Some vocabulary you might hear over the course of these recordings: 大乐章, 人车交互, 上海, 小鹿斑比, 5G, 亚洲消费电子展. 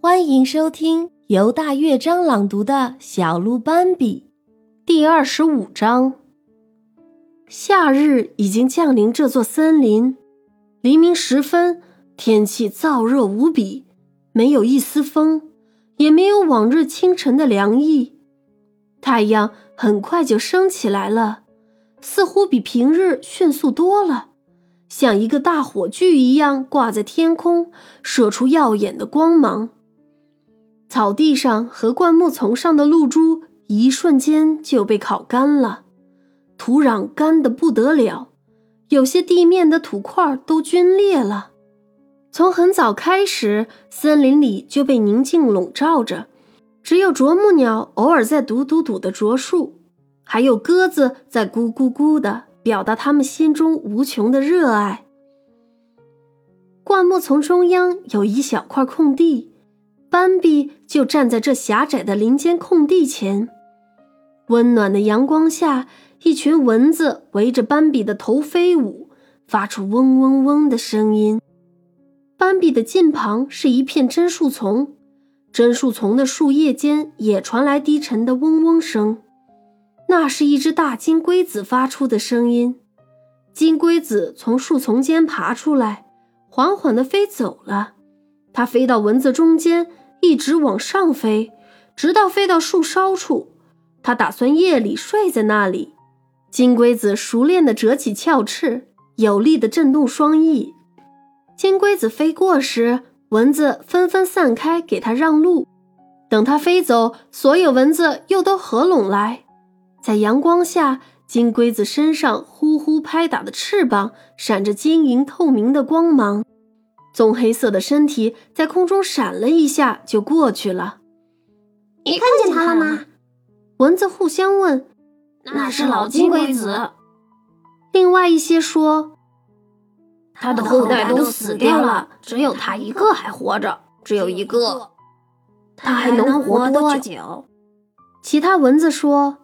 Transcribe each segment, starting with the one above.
欢迎收听由大乐章朗读的小鹿斑比第25章。夏日已经降临这座森林，黎明时分，天气燥热无比，没有一丝风，也没有往日清晨的凉意。太阳很快就升起来了，似乎比平日迅速多了，像一个大火炬一样挂在天空，射出耀眼的光芒。草地上和灌木丛上的露珠一瞬间就被烤干了，土壤干得不得了，有些地面的土块都皲裂了。从很早开始，森林里就被宁静笼罩着，只有啄木鸟偶尔在嘟嘟嘟地啄树，还有鸽子在咕咕咕地表达他们心中无穷的热爱。灌木丛中央有一小块空地，斑比就站在这狭窄的林间空地前。温暖的阳光下，一群蚊子围着斑比的头飞舞，发出嗡嗡嗡的声音。斑比的近旁是一片榛树丛，榛树丛的树叶间也传来低沉的嗡嗡声，那是一只大金龟子发出的声音。金龟子从树丛间爬出来，缓缓地飞走了。它飞到蚊子中间，一直往上飞，直到飞到树梢处。它打算夜里睡在那里。金龟子熟练地折起翘翅，有力地震动双翼。金龟子飞过时，蚊子纷纷散开，给它让路。等它飞走，所有蚊子又都合拢来。在阳光下，金龟子身上呼呼拍打的翅膀闪着晶莹透明的光芒，棕黑色的身体在空中闪了一下就过去了。你看见它了吗？蚊子互相问。那是老金龟子。另外一些说，它的后代都死掉了，只有它一个还活着，只有一个。它还能活多久？其他蚊子说，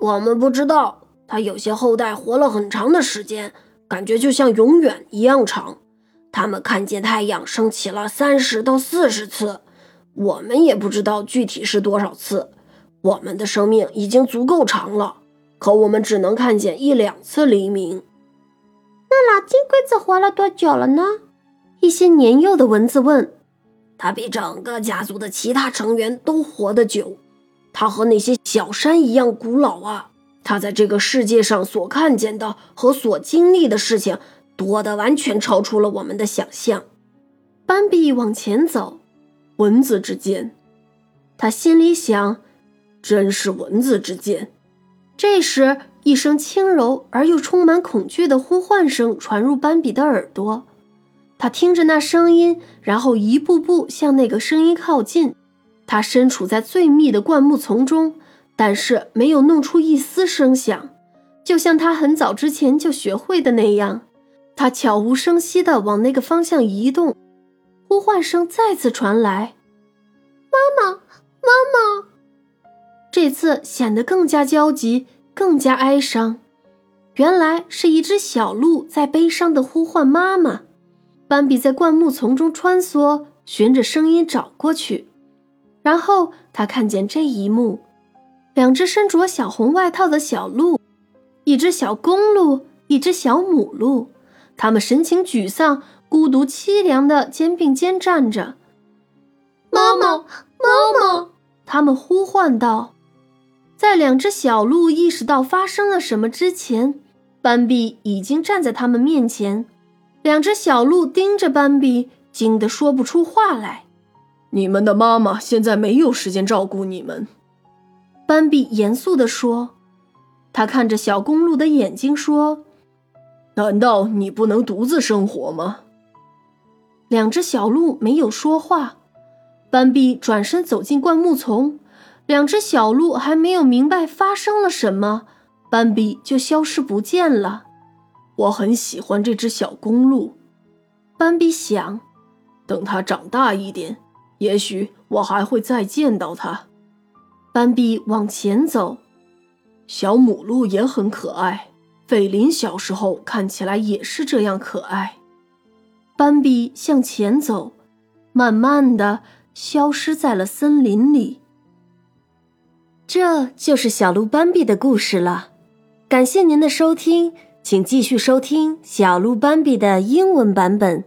我们不知道，他有些后代活了很长的时间，感觉就像永远一样长。他们看见太阳升起了30到40次，我们也不知道具体是多少次。我们的生命已经足够长了，可我们只能看见1-2次黎明。那老金龟子活了多久了呢？一些年幼的蚊子问。他比整个家族的其他成员都活得久。它和那些小山一样古老啊，它在这个世界上所看见的和所经历的事情多得完全超出了我们的想象。斑比往前走，蚊子之间。他心里想，真是蚊子之间。这时，一声轻柔而又充满恐惧的呼唤声传入斑比的耳朵。他听着那声音，然后一步步向那个声音靠近。他身处在最密的灌木丛中，但是没有弄出一丝声响，就像他很早之前就学会的那样。他悄无声息地往那个方向移动。呼唤声再次传来，妈妈，妈妈。这次显得更加焦急，更加哀伤。原来是一只小鹿在悲伤地呼唤妈妈。斑比在灌木丛中穿梭，循着声音找过去。然后他看见这一幕，两只身着小红外套的小鹿，一只小公鹿，一只小母鹿，它们神情沮丧，孤独凄凉地肩并肩站着。妈妈，妈妈，它们呼唤道。在两只小鹿意识到发生了什么之前，斑比已经站在他们面前。两只小鹿盯着斑比，惊得说不出话来。你们的妈妈现在没有时间照顾你们。斑比严肃地说。他看着小公鹿的眼睛说，难道你不能独自生活吗？两只小鹿没有说话。斑比转身走进灌木丛，两只小鹿还没有明白发生了什么，斑比就消失不见了。我很喜欢这只小公鹿，斑比想，等它长大一点，也许我还会再见到它。斑比往前走。小母鹿也很可爱，费林小时候看起来也是这样可爱。斑比向前走，慢慢的消失在了森林里。这就是小鹿斑比的故事了。感谢您的收听，请继续收听小鹿斑比的英文版本。